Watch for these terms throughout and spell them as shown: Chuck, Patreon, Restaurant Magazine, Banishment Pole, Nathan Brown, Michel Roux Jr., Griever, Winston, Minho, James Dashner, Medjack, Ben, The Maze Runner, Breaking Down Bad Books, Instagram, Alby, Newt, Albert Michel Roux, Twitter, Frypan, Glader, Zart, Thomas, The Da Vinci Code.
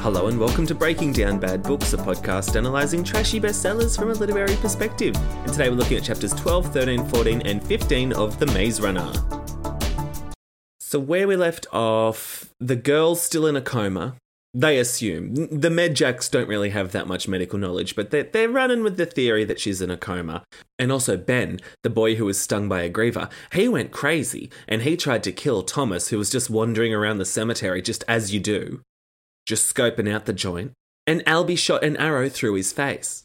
Hello and welcome to Breaking Down Bad Books, a podcast analysing trashy bestsellers from a literary perspective. And today we're looking at chapters 12, 13, 14 and 15 of The Maze Runner. So where we left off, the girl's still in a coma. They assume. The medjacks don't really have that much medical knowledge, but they're running with the theory that she's in a coma. And also Ben, the boy who was stung by a griever, he went crazy and he tried to kill Thomas, who was just wandering around the cemetery, just as you do. Just scoping out the joint, and Alby shot an arrow through his face.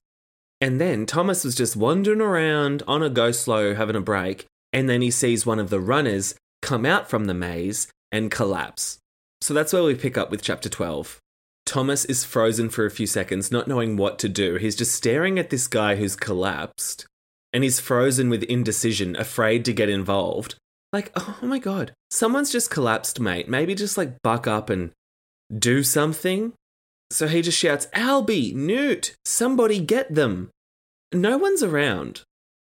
And then Thomas was just wandering around on a go-slow, having a break, and then he sees one of the runners come out from the maze and collapse. So that's where we pick up with chapter 12. Thomas is frozen for a few seconds, not knowing what to do. He's just staring at this guy who's collapsed, and he's frozen with indecision, afraid to get involved. Like, oh my God, someone's just collapsed, mate. Maybe just like buck up and do something. So he just shouts, Alby, Newt, somebody get them. No one's around.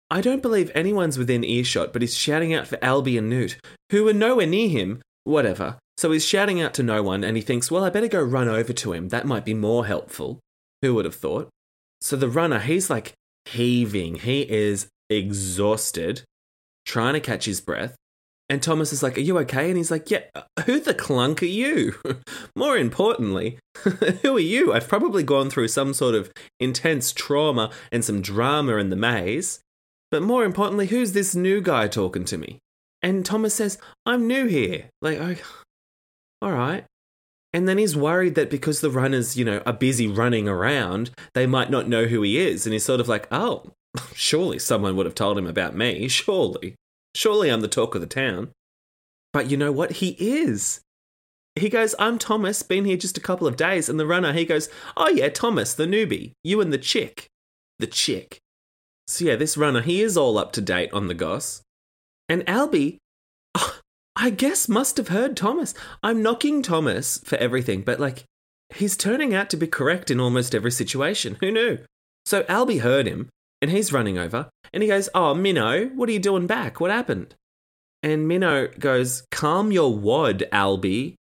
I don't believe anyone's within earshot, but he's shouting out for Alby and Newt, who are nowhere near him, whatever. So he's shouting out to no one and he thinks, well, I better go run over to him. That might be more helpful. Who would have thought? So the runner, he's like heaving. He is exhausted, trying to catch his breath. And Thomas is like, are you okay? And he's like, yeah, who the clunk are you? More importantly, who are you? I've probably gone through some sort of intense trauma and some drama in the maze. But more importantly, who's this new guy talking to me? And Thomas says, I'm new here. Like, oh, all right. And then he's worried that because the runners, are busy running around, they might not know who he is. And he's sort of like, oh, surely someone would have told him about me. Surely I'm the talk of the town. But you know what? He is. He goes, I'm Thomas, been here just a couple of days. And the runner, he goes, oh yeah, Thomas, the newbie, you and the chick. So yeah, this runner, he is all up to date on the goss. And Alby, I guess must have heard Thomas. I'm knocking Thomas for everything, but he's turning out to be correct in almost every situation. Who knew? So Alby heard him. And he's running over and he goes, oh, Minho, what are you doing back? What happened? And Minho goes, calm your wad, Alby.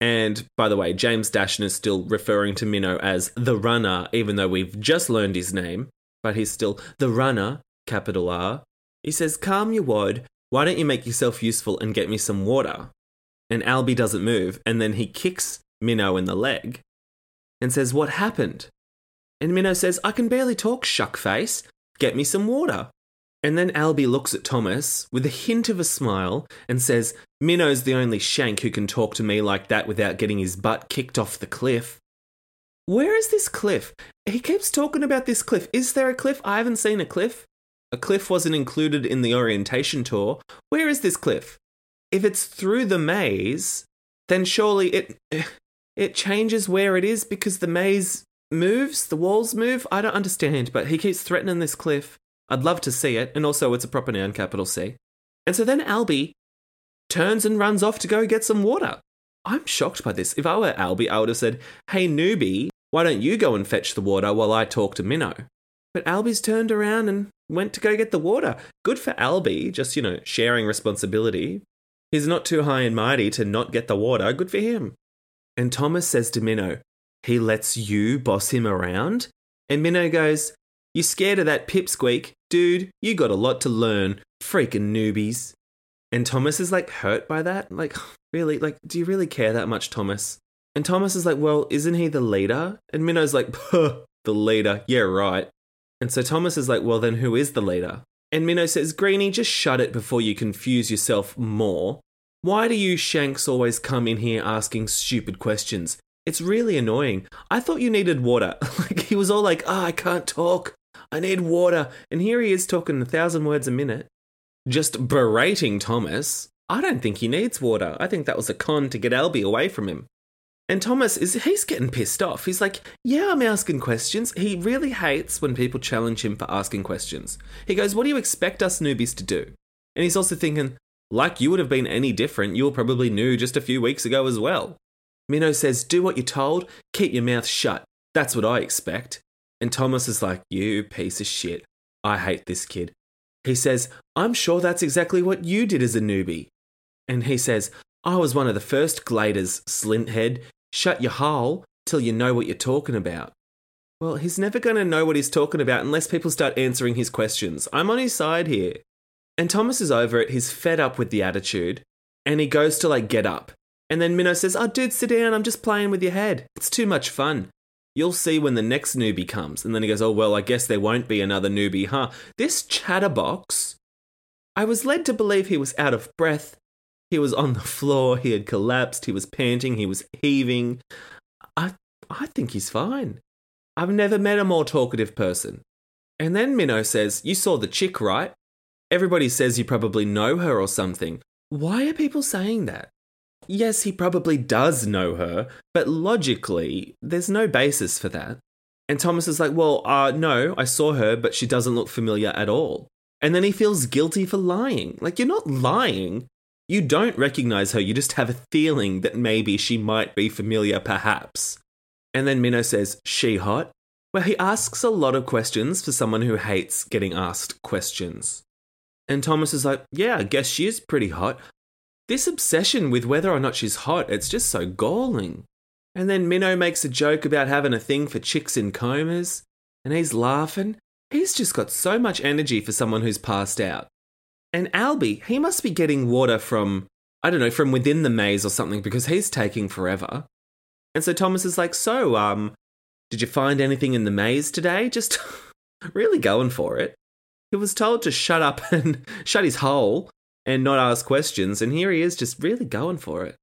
And by the way, James Dashner is still referring to Minho as the runner, even though we've just learned his name. But he's still the runner, capital R. He says, calm your wad. Why don't you make yourself useful and get me some water? And Alby doesn't move. And then he kicks Minho in the leg and says, what happened? And Minho says, I can barely talk, shuckface. Get me some water. And then Alby looks at Thomas with a hint of a smile and says, Minho's the only shank who can talk to me like that without getting his butt kicked off the cliff. Where is this cliff? He keeps talking about this cliff. Is there a cliff? I haven't seen a cliff. A cliff wasn't included in the orientation tour. Where is this cliff? If it's through the maze, then surely it changes where it is because the maze moves, the walls move. I don't understand, but he keeps threatening this cliff. I'd love to see it. And also it's a proper noun, capital C. And so then Alby turns and runs off to go get some water. I'm shocked by this. If I were Alby, I would have said, hey, newbie, why don't you go and fetch the water while I talk to Minho? But Alby's turned around and went to go get the water. Good for Alby, just, sharing responsibility. He's not too high and mighty to not get the water. Good for him. And Thomas says to Minho, he lets you boss him around? And Minho goes, You scared of that pipsqueak? Dude, you got a lot to learn. Freaking newbies. And Thomas is like hurt by that. Like, really? Like, do you really care that much, Thomas? And Thomas is like, well, isn't he the leader? And Minnow's like, the leader. Yeah, right. And so Thomas is like, well, then who is the leader? And Minho says, Greenie, just shut it before you confuse yourself more. Why do you shanks always come in here asking stupid questions? It's really annoying. I thought you needed water. Like, he was all like, I can't talk. I need water. And here he is talking 1,000 words a minute. Just berating Thomas. I don't think he needs water. I think that was a con to get Alby away from him. And Thomas, he's getting pissed off. He's like, yeah, I'm asking questions. He really hates when people challenge him for asking questions. He goes, what do you expect us newbies to do? And he's also thinking, like you would have been any different. You were probably new just a few weeks ago as well. Minho says, do what you're told. Keep your mouth shut. That's what I expect. And Thomas is like, you piece of shit. I hate this kid. He says, I'm sure that's exactly what you did as a newbie. And he says, I was one of the first gladers, slinthead. Shut your hole till you know what you're talking about. Well, he's never going to know what he's talking about unless people start answering his questions. I'm on his side here. And Thomas is over it. He's fed up with the attitude. And he goes to, like, get up. And then Minho says, oh, dude, sit down. I'm just playing with your head. It's too much fun. You'll see when the next newbie comes. And then he goes, oh, well, I guess there won't be another newbie, huh? This chatterbox, I was led to believe he was out of breath. He was on the floor, he had collapsed, he was panting, he was heaving. I think he's fine. I've never met a more talkative person. And then Minho says, you saw the chick, right? Everybody says you probably know her or something. Why are people saying that? Yes, he probably does know her, but logically, there's no basis for that. And Thomas is like, well, no, I saw her, but she doesn't look familiar at all. And then he feels guilty for lying. Like, you're not lying. You don't recognize her, you just have a feeling that maybe she might be familiar, perhaps. And then Minho says, she hot? Well, he asks a lot of questions for someone who hates getting asked questions. And Thomas is like, yeah, I guess she is pretty hot. This obsession with whether or not she's hot, it's just so galling. And then Minho makes a joke about having a thing for chicks in comas, and he's laughing. He's just got so much energy for someone who's passed out. And Alby, he must be getting water from, I don't know, from within the maze or something because he's taking forever. And so Thomas is like, so, did you find anything in the maze today? Just really going for it. He was told to shut up and shut his hole and not ask questions. And here he is just really going for it.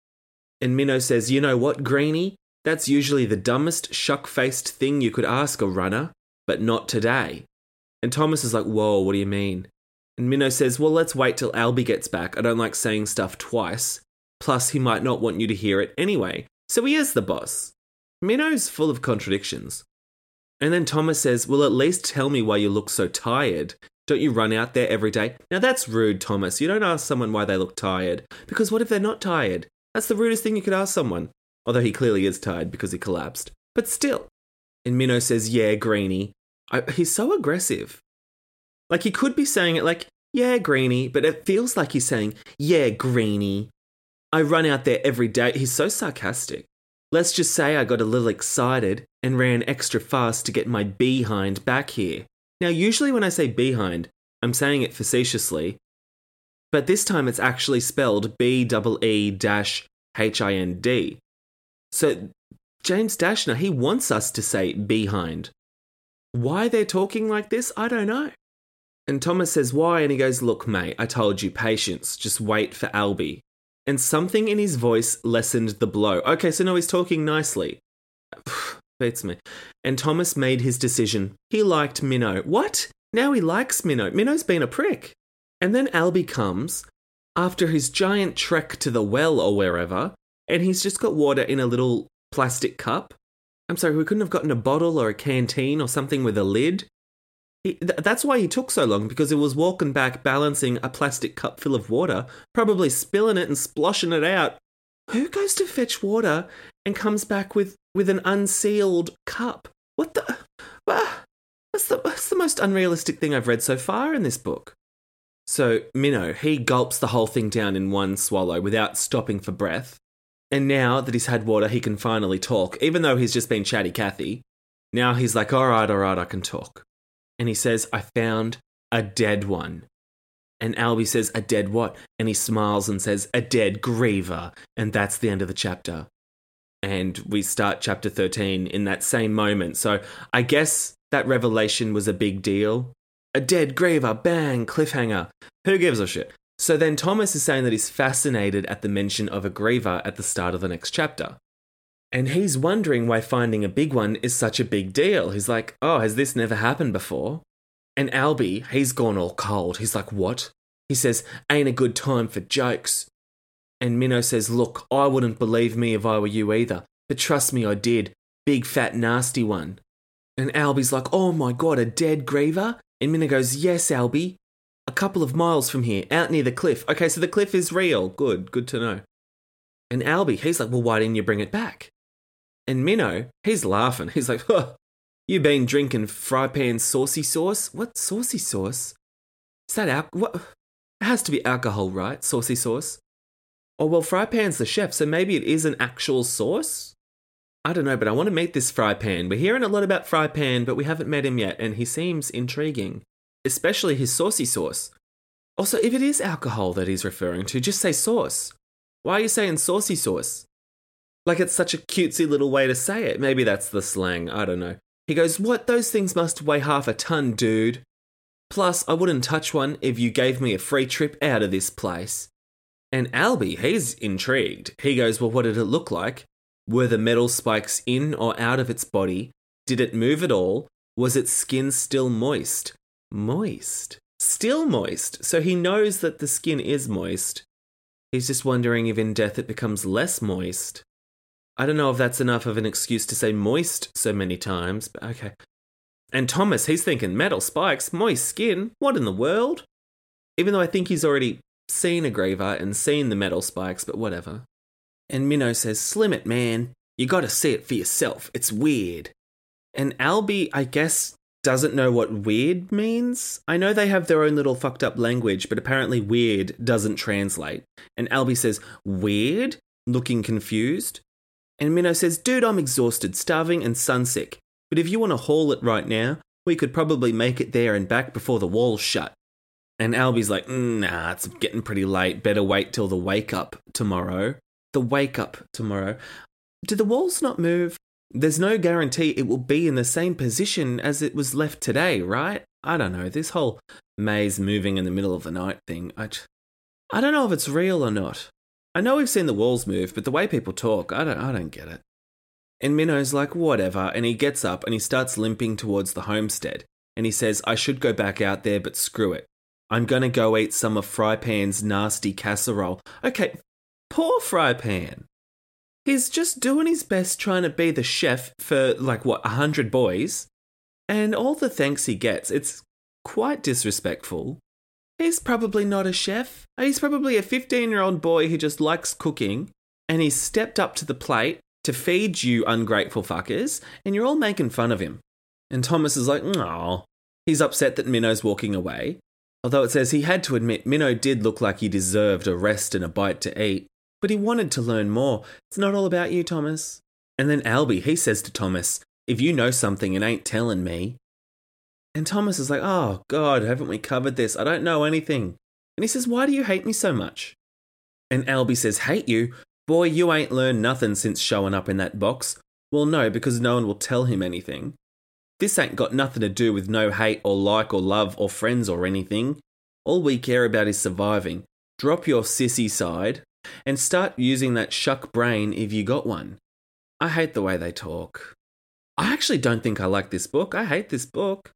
And Minho says, you know what, Greenie? That's usually the dumbest shuck-faced thing you could ask a runner, but not today. And Thomas is like, whoa, what do you mean? And Minho says, well, let's wait till Alby gets back. I don't like saying stuff twice. Plus, he might not want you to hear it anyway. So he is the boss. Minho's full of contradictions. And then Thomas says, well, at least tell me why you look so tired. Don't you run out there every day? Now, that's rude, Thomas. You don't ask someone why they look tired. Because what if they're not tired? That's the rudest thing you could ask someone. Although he clearly is tired because he collapsed. But still. And Minho says, yeah, Greenie. He's so aggressive. Like, he could be saying it like, yeah, Greenie, but it feels like he's saying, yeah, Greenie. I run out there every day. He's so sarcastic. Let's just say I got a little excited and ran extra fast to get my behind back here. Now, usually when I say behind, I'm saying it facetiously, but this time it's actually spelled BEE-HIND. So James Dashner, he wants us to say behind. Why they're talking like this, I don't know. And Thomas says, why? And he goes, look, mate, I told you, patience, just wait for Alby. And something in his voice lessened the blow. Okay, so now he's talking nicely. Beats me. And Thomas made his decision. He liked Minho. What? Now he likes Minho. Minho's been a prick. And then Alby comes after his giant trek to the well or wherever, and he's just got water in a little plastic cup. I'm sorry, we couldn't have gotten a bottle or a canteen or something with a lid. That's why he took so long, because he was walking back balancing a plastic cup full of water, probably spilling it and sploshing it out. Who goes to fetch water and comes back with an unsealed cup? What the? That's the most unrealistic thing I've read so far in this book. So Minho, he gulps the whole thing down in one swallow without stopping for breath. And now that he's had water, he can finally talk, even though he's just been chatty Cathy. Now he's like, all right, I can talk. and he says, I found a dead one. And Alby says, a dead what? And he smiles and says, a dead griever. And that's the end of the chapter. And we start chapter 13 in that same moment. So I guess that revelation was a big deal. A dead griever, bang, cliffhanger. Who gives a shit? So then Thomas is saying that he's fascinated at the mention of a griever at the start of the next chapter. And he's wondering why finding a big one is such a big deal. He's like, oh, has this never happened before? And Alby, he's gone all cold. He's like, what? He says, ain't a good time for jokes. And Minho says, look, I wouldn't believe me if I were you either. But trust me, I did. Big, fat, nasty one. And Alby's like, oh my God, a dead griever? And Minho goes, yes, Alby. A couple of miles from here, out near the cliff. Okay, so the cliff is real. Good to know. And Alby, he's like, well, why didn't you bring it back? And Minho, he's laughing. He's like, huh, you been drinking Frypan saucy sauce? What saucy sauce? Is that what? It has to be alcohol, right? Saucy sauce? Oh, well, Frypan's the chef, so maybe it is an actual sauce? I don't know, but I want to meet this Frypan. We're hearing a lot about Frypan, but we haven't met him yet, and he seems intriguing, especially his saucy sauce. Also, if it is alcohol that he's referring to, just say sauce. Why are you saying saucy sauce? Like, it's such a cutesy little way to say it. Maybe that's the slang. I don't know. He goes, what? Those things must weigh half a ton, dude. Plus, I wouldn't touch one if you gave me a free trip out of this place. And Alby, he's intrigued. He goes, well, what did it look like? Were the metal spikes in or out of its body? Did it move at all? Was its skin still moist? Moist? Still moist. So he knows that the skin is moist. He's just wondering if in death it becomes less moist. I don't know if that's enough of an excuse to say moist so many times, but okay. And Thomas, he's thinking metal spikes, moist skin, what in the world? Even though I think he's already seen a griever and seen the metal spikes, but whatever. And Minho says, slim it, man. You gotta see it for yourself. It's weird. And Alby, I guess, doesn't know what weird means. I know they have their own little fucked up language, but apparently weird doesn't translate. And Alby says, weird? Looking confused. And Minho says, dude, I'm exhausted, starving and sunsick. But if you want to haul it right now, we could probably make it there and back before the walls shut. And Alby's like, nah, it's getting pretty late. Better wait till the wake up tomorrow. The wake up tomorrow. Do the walls not move? There's no guarantee it will be in the same position as it was left today, right? I don't know. This whole maze moving in the middle of the night thing. I don't know if it's real or not. I know we've seen the walls move, but the way people talk, I don't get it. And Minho's like, whatever, and he gets up and he starts limping towards the homestead. And he says, I should go back out there, but screw it. I'm going to go eat some of Frypan's nasty casserole. Okay, poor Frypan. He's just doing his best trying to be the chef for, 100 boys. And all the thanks he gets, it's quite disrespectful. He's probably not a chef. He's probably a 15-year-old boy who just likes cooking, and he's stepped up to the plate to feed you ungrateful fuckers, and you're all making fun of him. And Thomas is like, no. He's upset that Minho's walking away, although it says he had to admit Minho did look like he deserved a rest and a bite to eat, but he wanted to learn more. It's not all about you, Thomas. And then Alby, he says to Thomas, if you know something and ain't telling me. And Thomas is like, oh, God, haven't we covered this? I don't know anything. And he says, why do you hate me so much? And Alby says, hate you? Boy, you ain't learned nothing since showing up in that box. Well, no, because no one will tell him anything. This ain't got nothing to do with no hate or like or love or friends or anything. All we care about is surviving. Drop your sissy side and start using that shuck brain if you got one. I hate the way they talk. I actually don't think I like this book. I hate this book.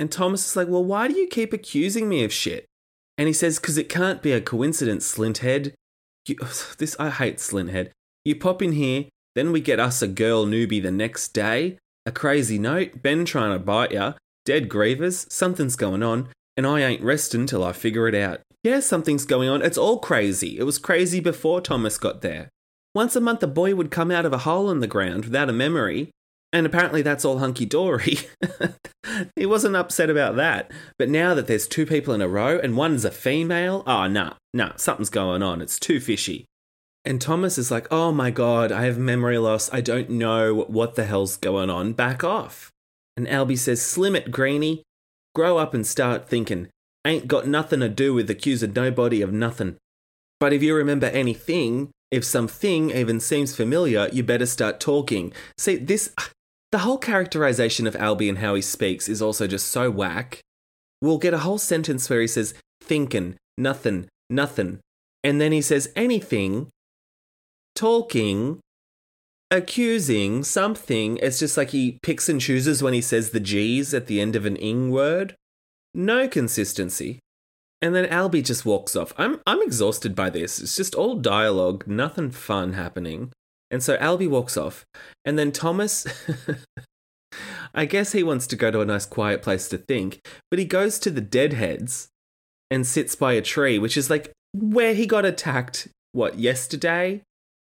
And Thomas is like, well, why do you keep accusing me of shit? And he says, because it can't be a coincidence, Slinthead. I hate Slinthead. You pop in here, then we get us a girl newbie the next day, a crazy note, Ben trying to bite ya, dead grievers, something's going on, and I ain't resting till I figure it out. Yeah, something's going on. It's all crazy. It was crazy before Thomas got there. Once a month, a boy would come out of a hole in the ground without a memory. And apparently that's all hunky-dory. He wasn't upset about that. But now that there's two people in a row and one's a female, something's going on. It's too fishy. And Thomas is like, oh my God, I have memory loss. I don't know what the hell's going on. Back off. And Alby says, slim it, Greenie. grow up and start thinking. Ain't got nothing to do with accusing nobody of nothing. But if you remember anything, if something even seems familiar, you better start talking. See, this, the whole characterization of Alby and how he speaks is also just so whack. We'll get a whole sentence where he says, thinking, nothing, nothing. And then he says anything, talking, accusing, something. It's just like he picks and chooses when he says the G's at the end of an ing word. No consistency. And then Alby just walks off. I'm exhausted by this. It's just all dialogue, nothing fun happening. And so Alby walks off. And then Thomas, I guess he wants to go to a nice quiet place to think, but he goes to the deadheads and sits by a tree, which is like where he got attacked, what, yesterday?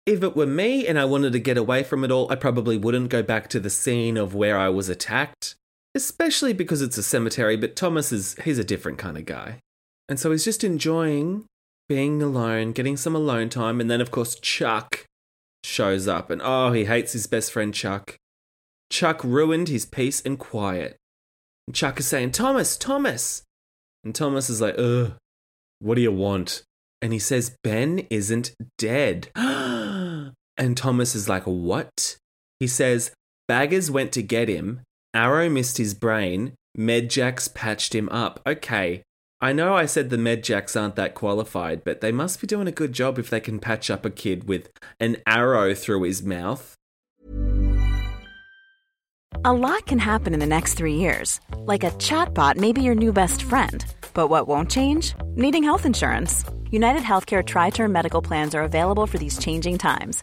If it were me and I wanted to get away from it all, I probably wouldn't go back to the scene of where I was attacked. Especially because it's a cemetery, but Thomas he's a different kind of guy. And so he's just enjoying being alone, getting some alone time. And then, of course, Chuck shows up and, oh, he hates his best friend, Chuck. Chuck ruined his peace and quiet. And Chuck is saying, Thomas, Thomas. And Thomas is like, ugh, what do you want? And he says, Ben isn't dead. And Thomas is like, what? He says, baggers went to get him. Arrow missed his brain, medjacks patched him up. Okay, I know I said the medjacks aren't that qualified, but they must be doing a good job if they can patch up a kid with an arrow through his mouth. A lot can happen in the next 3 years. Like a chatbot may be your new best friend. But what won't change? Needing health insurance. United Healthcare Tri-Term Medical Plans are available for these changing times.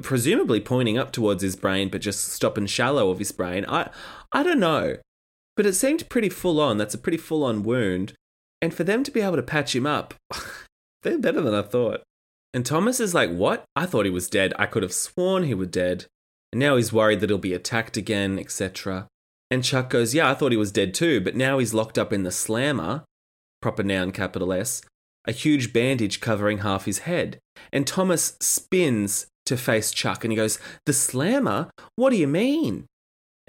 Presumably pointing up towards his brain, but just stopping shallow of his brain. I don't know. But it seemed pretty full on. That's a pretty full on wound. And for them to be able to patch him up, they're better than I thought. And Thomas is like, what? I thought he was dead. I could have sworn he was dead. And now he's worried that he'll be attacked again, etc. And Chuck goes, yeah, I thought he was dead too, but now he's locked up in the slammer, proper noun, capital S, a huge bandage covering half his head. And Thomas spins to face Chuck and he goes, the slammer? What do you mean?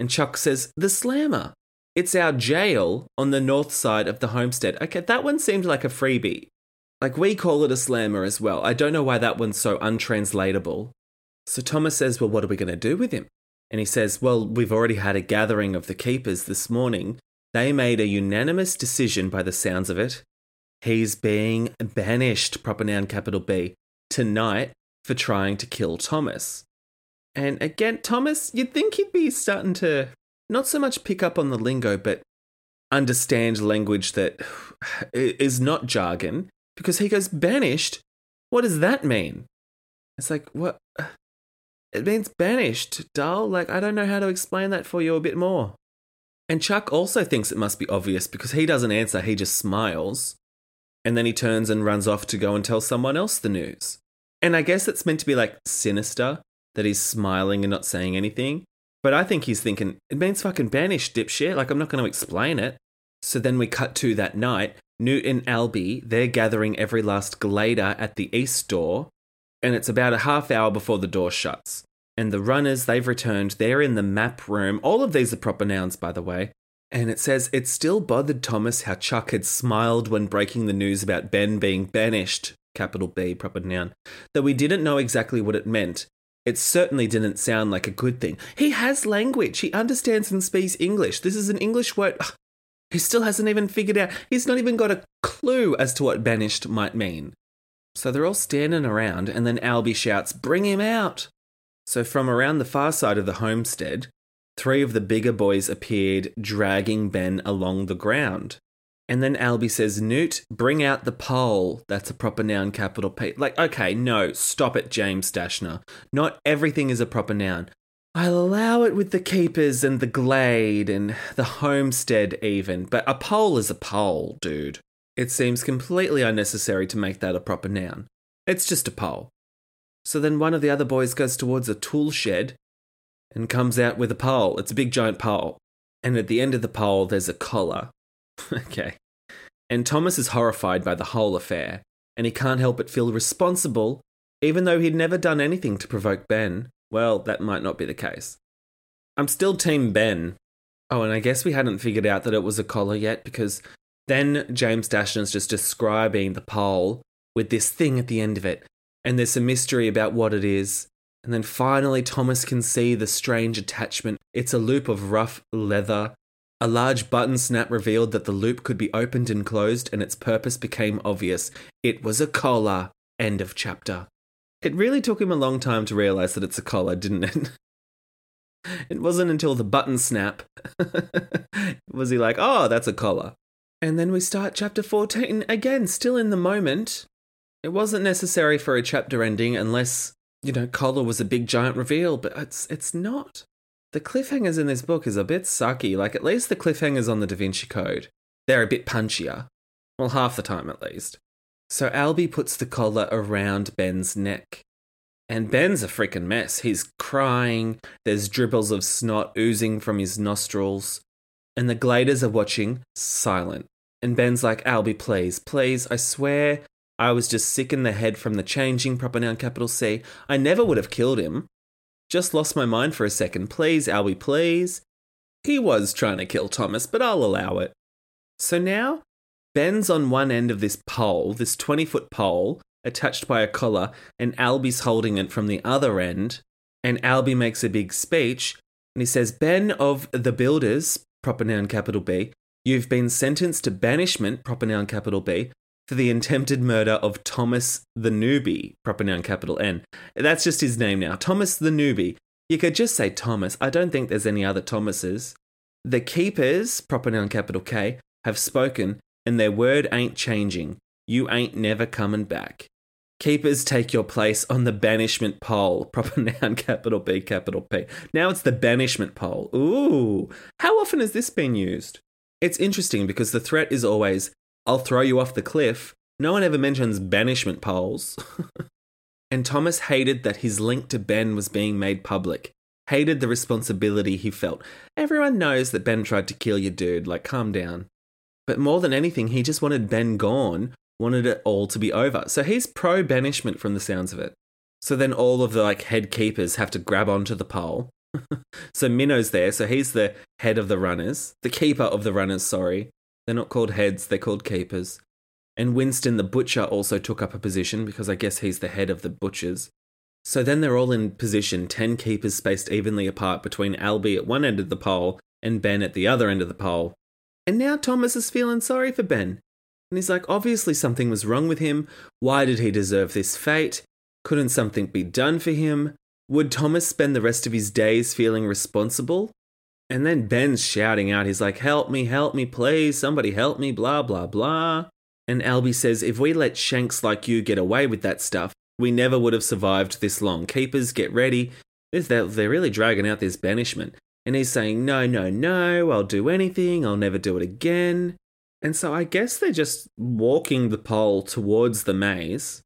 And Chuck says, the slammer. It's our jail on the north side of the homestead. Okay, that one seemed like a freebie. Like, we call it a slammer as well. I don't know why that one's so untranslatable. So Thomas says, well, what are we going to do with him? And he says, well, we've already had a gathering of the keepers this morning. They made a unanimous decision by the sounds of it. He's being banished, proper noun, capital B, tonight for trying to kill Thomas. And again, Thomas, you'd think he'd be starting to not so much pick up on the lingo, but understand language that is not jargon. Because he goes, banished? What does that mean? It's like, what? It means banished, dull. Like, I don't know how to explain that for you a bit more. And Chuck also thinks it must be obvious because he doesn't answer, he just smiles. And then he turns and runs off to go and tell someone else the news. And I guess it's meant to be like sinister that he's smiling and not saying anything. But I think he's thinking, it means fucking banished, dipshit. Like, I'm not going to explain it. So then we cut to that night. Newt and Alby, they're gathering every last glader at the east door. And it's about a half hour before the door shuts. And the runners, they've returned. They're in the map room. All of these are proper nouns, by the way. And it says, it still bothered Thomas how Chuck had smiled when breaking the news about Ben being banished, capital B, proper noun, though we didn't know exactly what it meant. It certainly didn't sound like a good thing. He has language. He understands and speaks English. This is an English word. He still hasn't even figured out. He's not even got a clue as to what banished might mean. So they're all standing around, and then Alby shouts, bring him out. So from around the far side of the homestead, three of the bigger boys appeared, dragging Ben along the ground. And then Alby says, Newt, bring out the pole. That's a proper noun, capital P. Like, okay, no, stop it, James Dashner. Not everything is a proper noun. I allow it with the keepers and the glade and the homestead even, but a pole is a pole, dude. It seems completely unnecessary to make that a proper noun. It's just a pole. So then one of the other boys goes towards a tool shed and comes out with a pole. It's a big giant pole. And at the end of the pole, there's a collar. Okay. And Thomas is horrified by the whole affair, and he can't help but feel responsible, even though he'd never done anything to provoke Ben. Well, that might not be the case. I'm still team Ben. Oh, and I guess we hadn't figured out that it was a collar yet, because then James Dashner's just describing the pole with this thing at the end of it, and there's a mystery about what it is. And then finally, Thomas can see the strange attachment. It's a loop of rough leather. A large button snap revealed that the loop could be opened and closed, and its purpose became obvious. It was a collar. End of chapter. It really took him a long time to realise that it's a collar, didn't it? It wasn't until the button snap was he like, oh, that's a collar. And then we start chapter 14, again, still in the moment. It wasn't necessary for a chapter ending unless, you know, collar was a big giant reveal, but it's not. The cliffhangers in this book is a bit sucky. Like, at least the cliffhangers on The Da Vinci Code, they're a bit punchier. Well, half the time at least. So Alby puts the collar around Ben's neck. And Ben's a freaking mess. He's crying. There's dribbles of snot oozing from his nostrils. And the gladers are watching, silent. And Ben's like, Alby, please, please, I swear... I was just sick in the head from the changing, proper noun, capital C. I never would have killed him. Just lost my mind for a second. Please, Alby, please. He was trying to kill Thomas, but I'll allow it. So now, Ben's on one end of this pole, this 20-foot pole, attached by a collar, and Alby's holding it from the other end. And Alby makes a big speech, and he says, Ben of the Builders, proper noun, capital B, you've been sentenced to banishment, proper noun, capital B, for the attempted murder of Thomas the Newbie, proper noun capital N. That's just his name now, Thomas the Newbie. You could just say Thomas. I don't think there's any other Thomases. The keepers, proper noun capital K, have spoken, and their word ain't changing. You ain't never coming back. Keepers, take your place on the banishment pole, proper noun capital B, capital P. Now it's the banishment pole. Ooh, how often has this been used? It's interesting because the threat is always, I'll throw you off the cliff. No one ever mentions banishment poles. And Thomas hated that his link to Ben was being made public. Hated the responsibility he felt. Everyone knows that Ben tried to kill your dude. Like, calm down. But more than anything, he just wanted Ben gone. Wanted it all to be over. So he's pro-banishment from the sounds of it. So then all of the head keepers have to grab onto the pole. So Minnow's there. So he's the head of the runners. The keeper of the runners, sorry. They're not called heads, they're called keepers. And Winston the butcher also took up a position because I guess he's the head of the butchers. So then they're all in position, 10 keepers spaced evenly apart between Alby at one end of the pole and Ben at the other end of the pole. And now Thomas is feeling sorry for Ben. And he's like, obviously something was wrong with him. Why did he deserve this fate? Couldn't something be done for him? Would Thomas spend the rest of his days feeling responsible? And then Ben's shouting out, he's like, help me, please, somebody help me, blah, blah, blah. And Alby says, if we let shanks like you get away with that stuff, we never would have survived this long. Keepers, get ready. They're really dragging out this banishment. And he's saying, no, I'll do anything. I'll never do it again. And so I guess they're just walking the pole towards the maze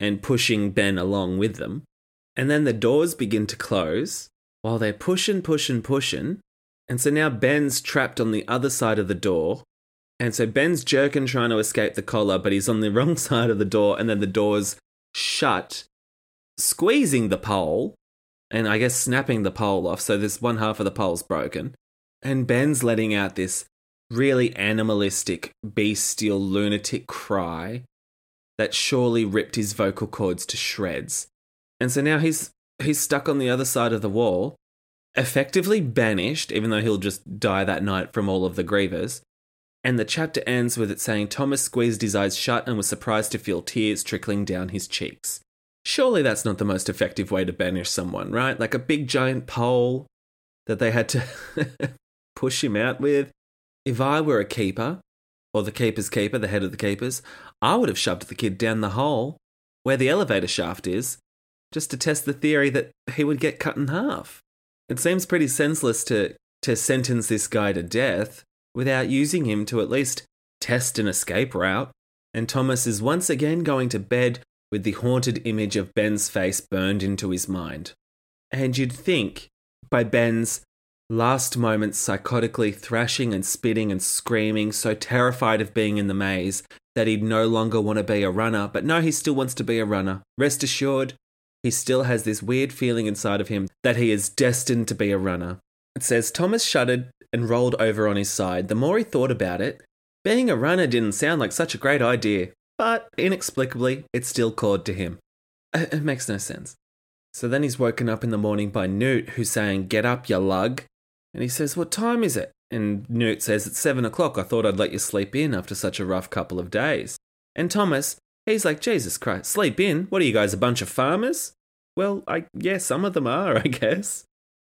and pushing Ben along with them. And then the doors begin to close while they're pushing. And so now Ben's trapped on the other side of the door. And so Ben's jerking, trying to escape the collar, but he's on the wrong side of the door. And then the doors shut, squeezing the pole and I guess snapping the pole off. So this one half of the pole's broken. And Ben's letting out this really animalistic, bestial, lunatic cry that surely ripped his vocal cords to shreds. And so now he's stuck on the other side of the wall, effectively banished, even though he'll just die that night from all of the grievers. And the chapter ends with it saying, Thomas squeezed his eyes shut and was surprised to feel tears trickling down his cheeks. Surely that's not the most effective way to banish someone, right? Like a big giant pole that they had to push him out with. If I were a keeper, or the keeper's keeper, the head of the keepers, I would have shoved the kid down the hole where the elevator shaft is, just to test the theory that he would get cut in half. It seems pretty senseless to sentence this guy to death without using him to at least test an escape route. And Thomas is once again going to bed with the haunted image of Ben's face burned into his mind. And you'd think, by Ben's last moments psychotically thrashing and spitting and screaming, so terrified of being in the maze, that he'd no longer want to be a runner. But no, he still wants to be a runner. Rest assured, he still has this weird feeling inside of him that he is destined to be a runner. It says, Thomas shuddered and rolled over on his side. The more he thought about it, being a runner didn't sound like such a great idea, but inexplicably, it still called to him. It makes no sense. So then he's woken up in the morning by Newt, who's saying, get up, you lug. And he says, what time is it? And Newt says, it's 7:00. I thought I'd let you sleep in after such a rough couple of days. And Thomas, he's like, Jesus Christ, sleep in? What are you guys, a bunch of farmers? Well, yeah, some of them are, I guess.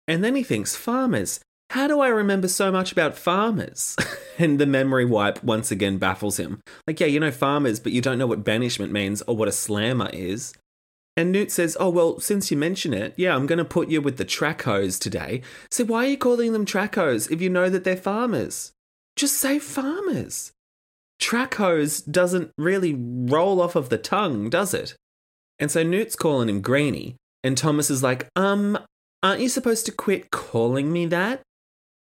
And then he thinks, farmers? How do I remember so much about farmers? And the memory wipe once again baffles him. Like, yeah, you know farmers, but you don't know what banishment means or what a slammer is. And Newt says, oh, well, since you mention it, yeah, I'm going to put you with the track hoes today. So why are you calling them track hoes if you know that they're farmers? Just say farmers. Track hose doesn't really roll off of the tongue, does it? And so Newt's calling him Greenie, and Thomas is like, aren't you supposed to quit calling me that?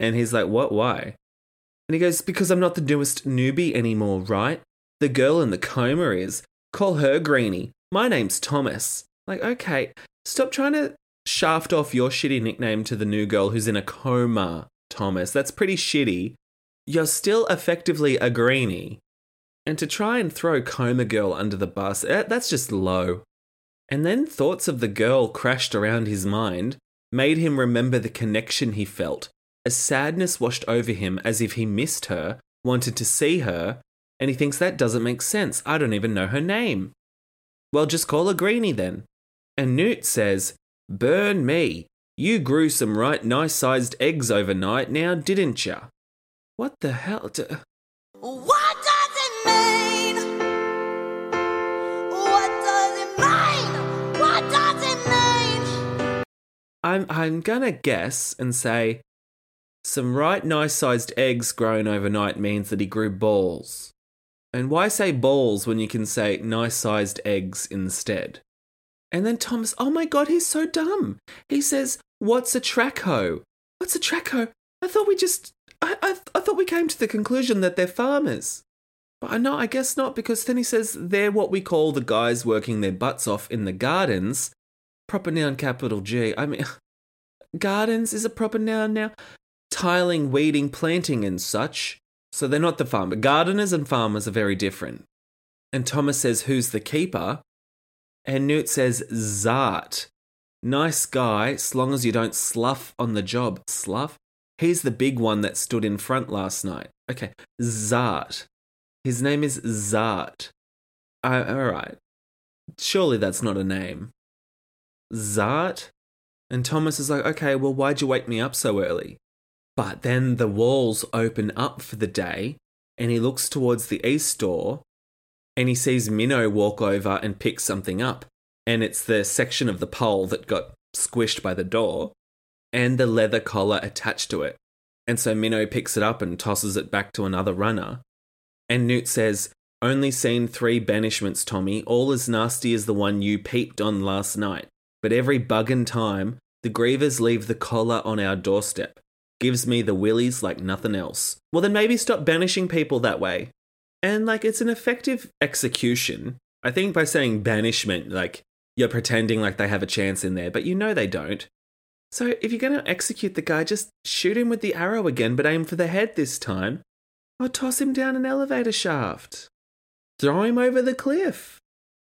And he's like, what, why? And he goes, because I'm not the newest newbie anymore, right? The girl in the coma is. Call her Greenie. My name's Thomas. Like, okay, stop trying to shaft off your shitty nickname to the new girl who's in a coma, Thomas. That's pretty shitty. You're still effectively a greenie. And to try and throw Coma Girl under the bus, that's just low. And then thoughts of the girl crashed around his mind, made him remember the connection he felt. A sadness washed over him as if he missed her, wanted to see her, and he thinks that doesn't make sense. I don't even know her name. Well, just call her Greenie then. And Newt says, burn me. You grew some right nice-sized eggs overnight now, didn't ya? What the hell? What does it mean? What does it mean? What does it mean? I'm gonna guess and say some right nice-sized eggs grown overnight means that he grew balls. And why say balls when you can say nice-sized eggs instead? And then Thomas, oh my God, he's so dumb. He says, what's a track hoe? What's a track hoe? I thought we just... I thought we came to the conclusion that they're farmers. But no, I guess not, because then he says they're what we call the guys working their butts off in the gardens. Proper noun, capital G. I mean, gardens is a proper noun now. Tiling, weeding, planting and such. So they're not the farmer. Gardeners and farmers are very different. And Thomas says, who's the keeper? And Newt says, Zart. Nice guy, so long as you don't slough on the job. Slough? He's the big one that stood in front last night. Okay, Zart. His name is Zart. All right. Surely that's not a name. Zart? And Thomas is like, okay, well, why'd you wake me up so early? But then the walls open up for the day, and he looks towards the east door, and he sees Minho walk over and pick something up. And it's the section of the pole that got squished by the door, and the leather collar attached to it. And so Minho picks it up and tosses it back to another runner. And Newt says, "Only seen 3 banishments, Tommy, all as nasty as the one you peeped on last night. But every buggin' time, the grievers leave the collar on our doorstep. Gives me the willies like nothing else." Well, then maybe stop banishing people that way. And, like, it's an effective execution. I think by saying banishment, like, you're pretending like they have a chance in there, but you know they don't. So if you're going to execute the guy, just shoot him with the arrow again, but aim for the head this time. Or toss him down an elevator shaft. Throw him over the cliff.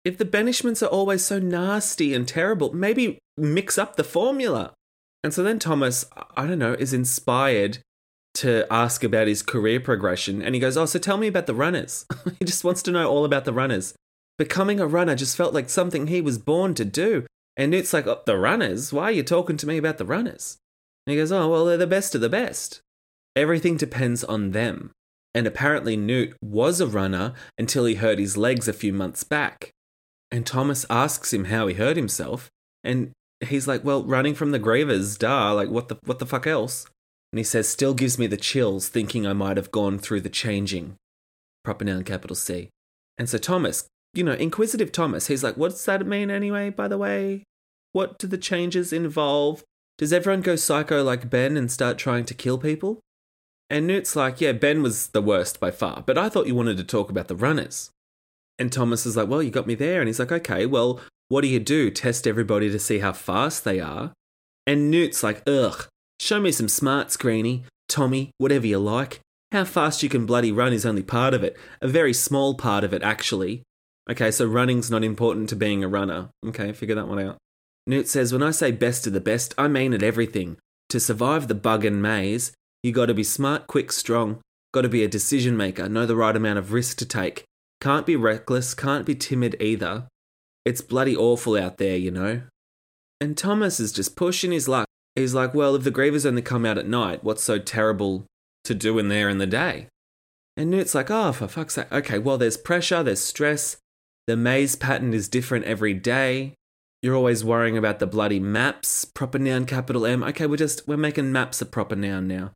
If the banishments are always so nasty and terrible, maybe mix up the formula. And so then Thomas, I don't know, is inspired to ask about his career progression. And he goes, "Oh, so tell me about the runners." He just wants to know all about the runners. Becoming a runner just felt like something he was born to do. And Newt's like, "Oh, the runners? Why are you talking to me about the runners?" And he goes, "Oh, well, they're the best of the best. Everything depends on them." And apparently Newt was a runner until he hurt his legs a few months back. And Thomas asks him how he hurt himself. And he's like, "Well, running from the grievers, duh, like what the fuck else?" And he says, "Still gives me the chills thinking I might have gone through the changing." Proper noun, capital C. And so Thomas, you know, inquisitive Thomas, he's like, "What's that mean anyway, by the way? What do the changes involve? Does everyone go psycho like Ben and start trying to kill people?" And Newt's like, "Yeah, Ben was the worst by far, but I thought you wanted to talk about the runners." And Thomas is like, "Well, you got me there." And he's like, "Okay, well, what do you do? Test everybody to see how fast they are?" And Newt's like, "Ugh, show me some smarts, Greenie, Tommy, whatever you like. How fast you can bloody run is only part of it. A very small part of it, actually. Okay, so running's not important to being a runner. Okay, figure that one out." Newt says, "When I say best of the best, I mean at everything. To survive the buggin' maze, you gotta be smart, quick, strong. Gotta be a decision maker, know the right amount of risk to take. Can't be reckless, can't be timid either. It's bloody awful out there, you know." And Thomas is just pushing his luck. He's like, "Well, if the grievers only come out at night, what's so terrible to do in there in the day?" And Newt's like, "Oh, for fuck's sake. Okay, well, there's pressure, there's stress. The maze pattern is different every day. You're always worrying about the bloody maps. Proper noun, capital M. Okay, we're making maps a proper noun now.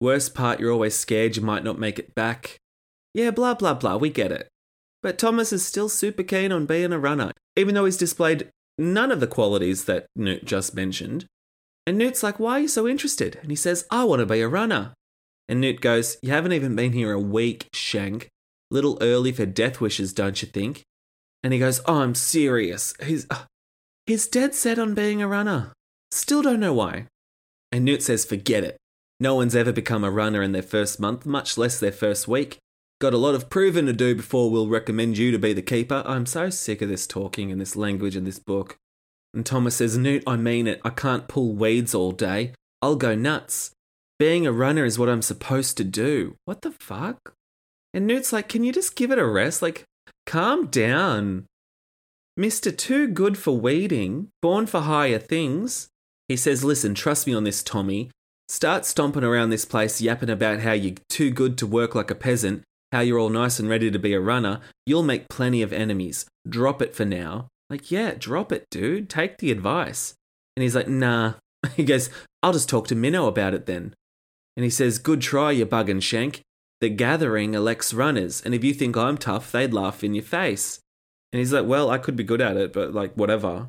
Worst part, you're always scared you might not make it back. Yeah, blah, blah, blah. We get it." But Thomas is still super keen on being a runner, even though he's displayed none of the qualities that Newt just mentioned. And Newt's like, "Why are you so interested?" And he says, "I want to be a runner." And Newt goes, "You haven't even been here a week, Shank. Little early for death wishes, don't you think?" And he goes, "Oh, I'm serious." He's dead set on being a runner. Still don't know why. And Newt says, "Forget it. No one's ever become a runner in their first month, much less their first week. Got a lot of proving to do before we'll recommend you to be the keeper. I'm so sick of this talking and this language and this book." And Thomas says, "Newt, I mean it. I can't pull weeds all day. I'll go nuts. Being a runner is what I'm supposed to do." What the fuck? And Newt's like, "Can you just give it a rest? Like, calm down. Mr. Too Good for Weeding, born for higher things." He says, "Listen, trust me on this, Tommy. Start stomping around this place, yapping about how you're too good to work like a peasant, how you're all nice and ready to be a runner, you'll make plenty of enemies. Drop it for now." Like, yeah, drop it, dude. Take the advice. And he's like, "Nah." He goes, "I'll just talk to Minho about it then." And he says, "Good try, you buggin' Shank. The gathering elects runners, and if you think I'm tough, they'd laugh in your face." And he's like, "Well, I could be good at it, but like, whatever."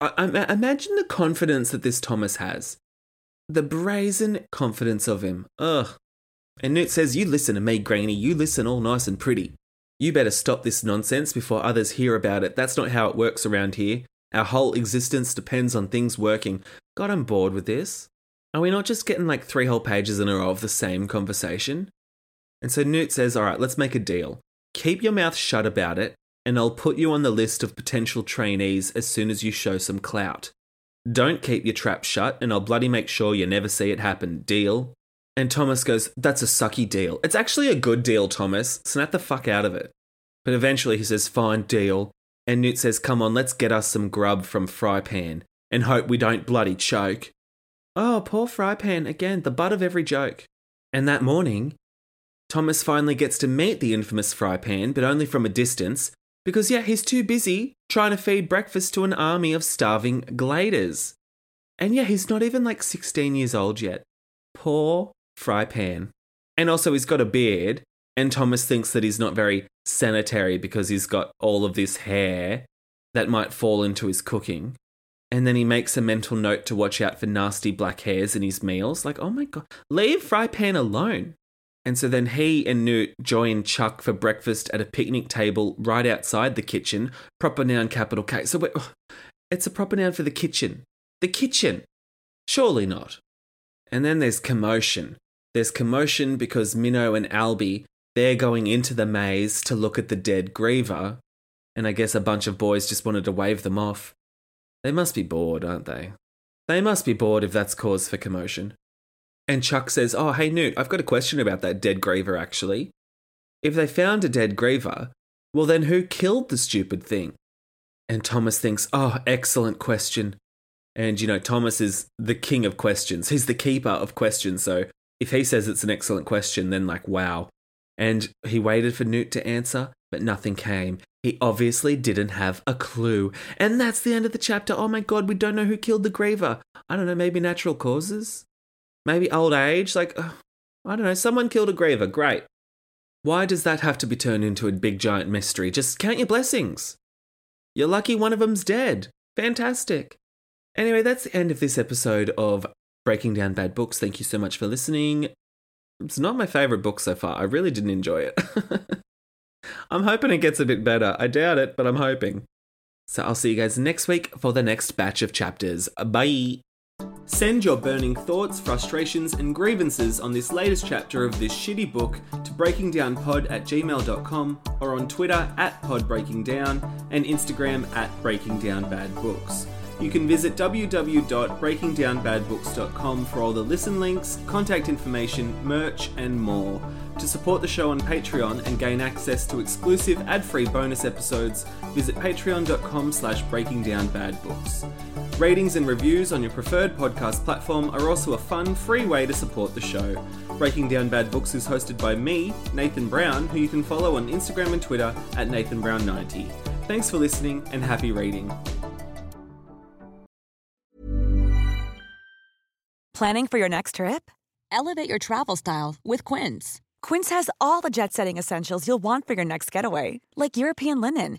I imagine the confidence that this Thomas has. The brazen confidence of him. Ugh. And Newt says, "You listen to me, Greenie. You listen all nice and pretty. You better stop this nonsense before others hear about it. That's not how it works around here. Our whole existence depends on things working." God, I'm bored with this. Are we not just getting like 3 whole pages in a row of the same conversation? And so Newt says, "All right, let's make a deal. Keep your mouth shut about it, and I'll put you on the list of potential trainees as soon as you show some clout. Don't keep your trap shut, and I'll bloody make sure you never see it happen. Deal?" And Thomas goes, "That's a sucky deal." It's actually a good deal, Thomas. Snap the fuck out of it. But eventually he says, "Fine, deal." And Newt says, "Come on, let's get us some grub from Frypan and hope we don't bloody choke." Oh, poor Frypan, again, the butt of every joke. And that morning, Thomas finally gets to meet the infamous Frypan, but only from a distance, because, yeah, he's too busy trying to feed breakfast to an army of starving gladers. And yeah, he's not even like 16 years old yet. Poor Frypan. And also he's got a beard, and Thomas thinks that he's not very sanitary because he's got all of this hair that might fall into his cooking. And then he makes a mental note to watch out for nasty black hairs in his meals. Like, oh my God, leave Frypan alone. And so then he and Newt join Chuck for breakfast at a picnic table right outside the kitchen. Proper noun, capital K. So it's a proper noun for the kitchen. The kitchen. Surely not. And then there's commotion. There's commotion because Minho and Alby, they're going into the maze to look at the dead griever. And I guess a bunch of boys just wanted to wave them off. They must be bored, aren't they? They must be bored if that's cause for commotion. And Chuck says, oh, hey, Newt, I've got a question about that dead griever, actually. If they found a dead griever, well, then who killed the stupid thing? And Thomas thinks, oh, excellent question. And, you know, Thomas is the king of questions. He's the keeper of questions. So if he says it's an excellent question, then like, wow. And he waited for Newt to answer, but nothing came. He obviously didn't have a clue. And that's the end of the chapter. Oh my God, we don't know who killed the griever. I don't know, maybe natural causes? Maybe old age? Like, I don't know, someone killed a griever. Great. Why does that have to be turned into a big giant mystery? Just count your blessings. You're lucky one of them's dead. Fantastic. Anyway, that's the end of this episode of Breaking Down Bad Books. Thank you so much for listening. It's not my favourite book so far. I really didn't enjoy it. I'm hoping it gets a bit better. I doubt it, but I'm hoping. So I'll see you guys next week for the next batch of chapters. Bye. Send your burning thoughts, frustrations and grievances on this latest chapter of this shitty book to breakingdownpod@gmail.com or on Twitter @podbreakingdown and Instagram @breakingdownbadbooks. You can visit www.breakingdownbadbooks.com for all the listen links, contact information, merch and more. To support the show on Patreon and gain access to exclusive ad-free bonus episodes, visit patreon.com/breakingdownbadbooks. Ratings and reviews on your preferred podcast platform are also a fun, free way to support the show. Breaking Down Bad Books is hosted by me, Nathan Brown, who you can follow on Instagram and Twitter @NathanBrown90. Thanks for listening and happy reading. Planning for your next trip? Elevate your travel style with Quince. Quince has all the jet-setting essentials you'll want for your next getaway, like European linen,